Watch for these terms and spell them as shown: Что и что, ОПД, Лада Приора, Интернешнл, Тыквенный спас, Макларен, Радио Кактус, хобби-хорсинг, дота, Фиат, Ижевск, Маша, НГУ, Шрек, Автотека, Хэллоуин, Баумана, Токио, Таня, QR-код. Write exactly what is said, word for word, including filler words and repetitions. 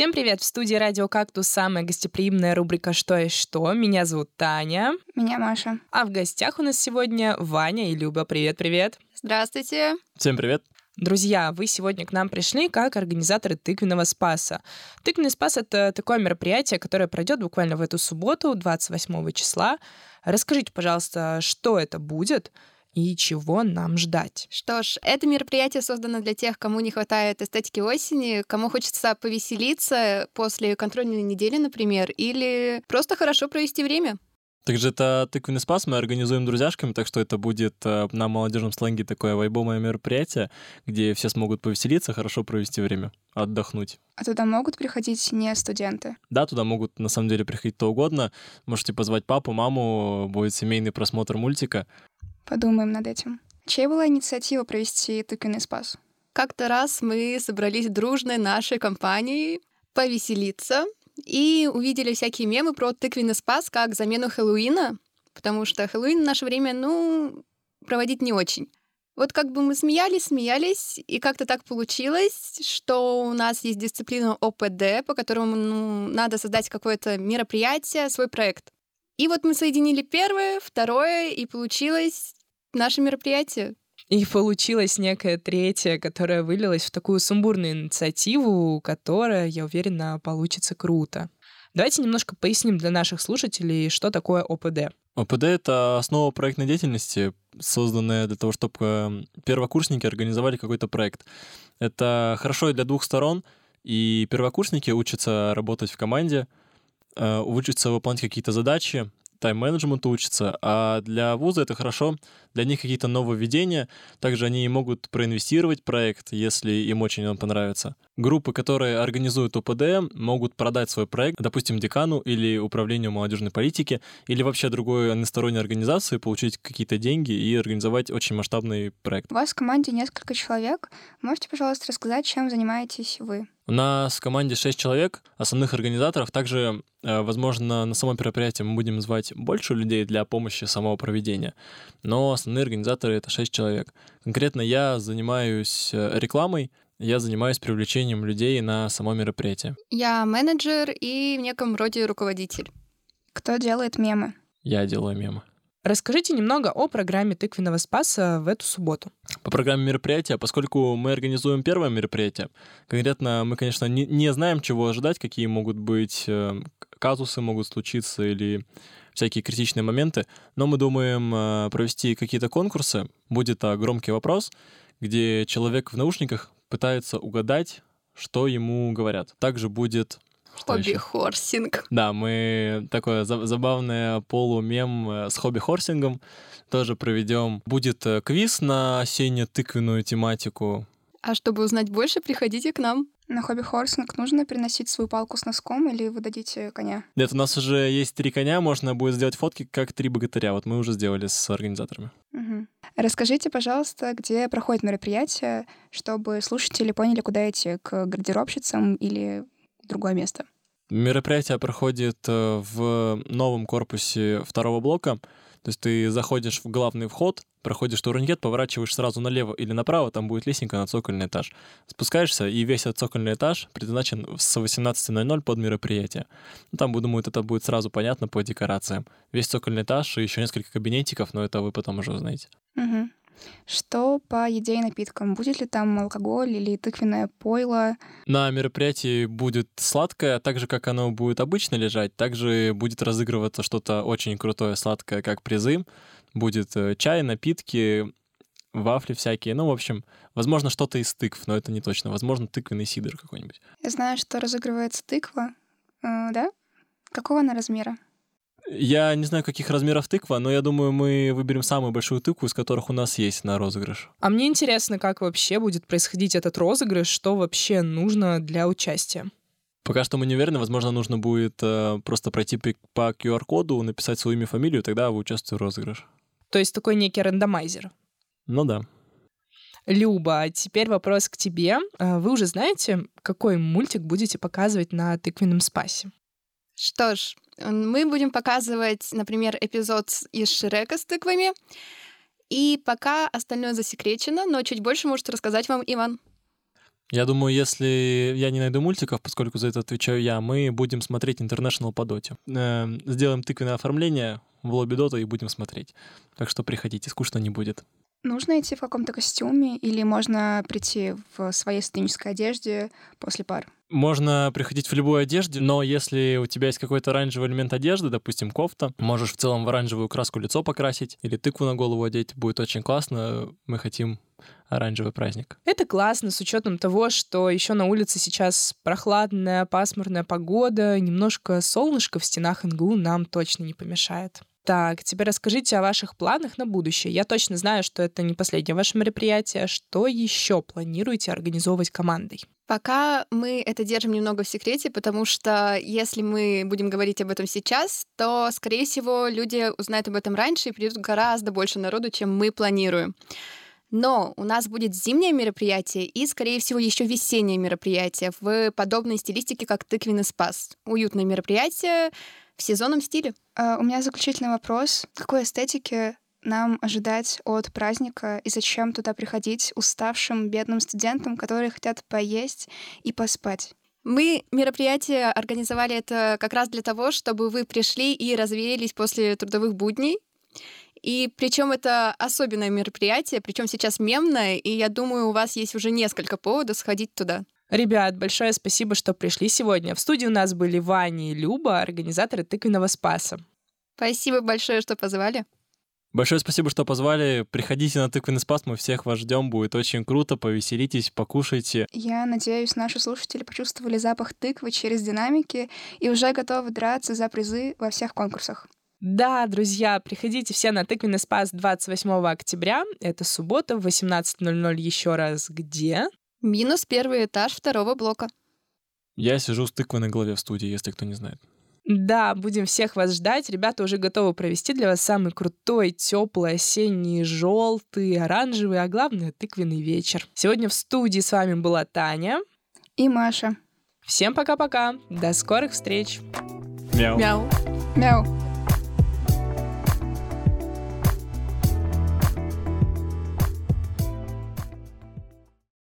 Всем привет! В студии Радио Кактус самая гостеприимная рубрика «Что и что». Меня зовут Таня. Меня Маша. А в гостях у нас сегодня Ваня и Люба. Привет-привет! Здравствуйте! Всем привет! Друзья, вы сегодня к нам пришли как организаторы «Тыквенного спаса». «Тыквенный спас» — это такое мероприятие, которое пройдет буквально в эту субботу, двадцать восьмого числа. Расскажите, пожалуйста, что это будет и чего нам ждать? Что ж, это мероприятие создано для тех, кому не хватает эстетики осени, кому хочется повеселиться после контрольной недели, например, или просто хорошо провести время. Также это «Тыквенный спас» мы организуем друзьяшками, так что это будет на молодежном сленге такое вайбомое мероприятие, где все смогут повеселиться, хорошо провести время, отдохнуть. А туда могут приходить не студенты? Да, туда могут на самом деле приходить кто угодно. Можете позвать папу, маму, будет семейный просмотр мультика. Подумаем над этим. Чья была инициатива провести «Тыквенный спас»? Как-то раз мы собрались дружной нашей компанией повеселиться, и увидели всякие мемы про тыквенный спас как замену Хэллоуина, потому что Хэллоуин в наше время, ну, проводить не очень. Вот как бы мы смеялись, смеялись, и как-то так получилось, что у нас есть дисциплина О П Д, по которому, ну, надо создать какое-то мероприятие, свой проект. И вот мы соединили первое, второе, и получилось наше мероприятие. И получилось некое третье, которое вылилось в такую сумбурную инициативу, которая, я уверена, получится круто. Давайте немножко поясним для наших слушателей, что такое О П Д. О П Д — это основа проектной деятельности, созданная для того, чтобы первокурсники организовали какой-то проект. Это хорошо и для двух сторон, и первокурсники учатся работать в команде, учатся выполнять какие-то задачи, тайм-менеджменту учатся, а для вуза это хорошо, для них какие-то нововведения, также они могут проинвестировать проект, если им очень он понравится. Группы, которые организуют О П Д, могут продать свой проект, допустим, декану или управлению молодежной политики, или вообще другой односторонней организации, получить какие-то деньги и организовать очень масштабный проект. У вас в команде несколько человек. Можете, пожалуйста, рассказать, чем занимаетесь вы? У нас в команде шесть человек, основных организаторов. Также, возможно, на самом мероприятии мы будем звать больше людей для помощи самого проведения. Но основные организаторы — это шесть человек. Конкретно я занимаюсь рекламой, я занимаюсь привлечением людей на само мероприятие. Я менеджер и в неком роде руководитель. Кто делает мемы? Я делаю мемы. Расскажите немного о программе «Тыквенного спаса» в эту субботу. По программе мероприятия, поскольку мы организуем первое мероприятие, конкретно мы, конечно, не, не знаем, чего ожидать, какие могут быть э, казусы, могут случиться или всякие критичные моменты, но мы думаем э, провести какие-то конкурсы. Будет э, громкий вопрос, где человек в наушниках пытается угадать, что ему говорят. Также будет... хобби-хорсинг. Да, мы такое забавное полумем с хобби-хорсингом тоже проведем. Будет квиз на осенне-тыквенную тематику. А чтобы узнать больше, приходите к нам. На хобби-хорсинг нужно приносить свою палку с носком или вы дадите коня? Нет, у нас уже есть три коня, можно будет сделать фотки как три богатыря. Вот мы уже сделали с организаторами. Угу. Расскажите, пожалуйста, где проходит мероприятие, чтобы слушатели поняли, куда идти, к гардеробщицам или... другое место. Мероприятие проходит в новом корпусе второго блока. То есть ты заходишь в главный вход, проходишь турникет, поворачиваешь сразу налево или направо, там будет лестница на цокольный этаж. Спускаешься, и весь этот цокольный этаж предназначен с восемнадцати ноль-ноль под мероприятие. Там, думаю, это будет сразу понятно по декорациям. Весь цокольный этаж и еще несколько кабинетиков, но это вы потом уже узнаете. Угу. Что по еде и напиткам? Будет ли там алкоголь или тыквенное пойло? На мероприятии будет сладкое, так же, как оно будет обычно лежать, также будет разыгрываться что-то очень крутое, сладкое, как призы. Будет чай, напитки, вафли всякие. Ну, в общем, возможно, что-то из тыкв, но это не точно. Возможно, тыквенный сидр какой-нибудь. Я знаю, что разыгрывается тыква, э, да? Какого она размера? Я не знаю, каких размеров тыква, но я думаю, мы выберем самую большую тыкву, из которых у нас есть на розыгрыш. А мне интересно, как вообще будет происходить этот розыгрыш, что вообще нужно для участия? Пока что мы не уверены, возможно, нужно будет э, просто пройти по Q R-коду, написать свое имя, фамилию, тогда вы участвуете в розыгрыше. То есть такой некий рандомайзер? Ну да. Люба, теперь вопрос к тебе. Вы уже знаете, какой мультик будете показывать на «Тыквенном спасе»? Что ж, мы будем показывать, например, эпизод из Шрека с тыквами. И пока остальное засекречено, но чуть больше может рассказать вам Иван. Я думаю, если я не найду мультиков, поскольку за это отвечаю я, мы будем смотреть Интернешнл по доте. Сделаем тыквенное оформление в лобби дота и будем смотреть. Так что приходите, скучно не будет. Нужно идти в каком-то костюме или можно прийти в своей студенческой одежде после пар? Можно приходить в любой одежде, но если у тебя есть какой-то оранжевый элемент одежды, допустим, кофта, можешь в целом в оранжевую краску лицо покрасить или тыкву на голову одеть. Будет очень классно. Мы хотим оранжевый праздник. Это классно с учетом того, что еще на улице сейчас прохладная, пасмурная погода, немножко солнышко в стенах эн гэ у нам точно не помешает. Так, теперь расскажите о ваших планах на будущее. Я точно знаю, что это не последнее ваше мероприятие. Что еще планируете организовывать командой? Пока мы это держим немного в секрете, потому что если мы будем говорить об этом сейчас, то, скорее всего, люди узнают об этом раньше и придут гораздо больше народу, чем мы планируем. Но у нас будет зимнее мероприятие и, скорее всего, еще весеннее мероприятие в подобной стилистике, как «Тыквенный спас». Уютное мероприятие в сезонном стиле. Uh, у меня заключительный вопрос. Какой эстетики нам ожидать от праздника и зачем туда приходить уставшим бедным студентам, которые хотят поесть и поспать? Мы мероприятие организовали это как раз для того, чтобы вы пришли и развеялись после трудовых будней. И причем это особенное мероприятие, причем сейчас мемное, и я думаю, у вас есть уже несколько поводов сходить туда. Ребят, большое спасибо, что пришли сегодня. В студии у нас были Ваня и Люба, организаторы «Тыквенного спаса». Спасибо большое, что позвали. Большое спасибо, что позвали. Приходите на «Тыквенный спас», мы всех вас ждем. Будет очень круто, повеселитесь, покушайте. Я надеюсь, наши слушатели почувствовали запах тыквы через динамики и уже готовы драться за призы во всех конкурсах. Да, друзья, приходите все на «Тыквенный спас» двадцать восьмого октября. Это суббота в восемнадцать ноль ноль еще раз где? Минус первый этаж второго блока. Я сижу с тыквой на голове в студии, если кто не знает. Да, будем всех вас ждать. Ребята уже готовы провести для вас самый крутой, теплый, осенний, желтый, оранжевый, а главное, тыквенный вечер. Сегодня в студии с вами была Таня и Маша. Всем пока-пока. До скорых встреч. Мяу. Мяу. Мяу.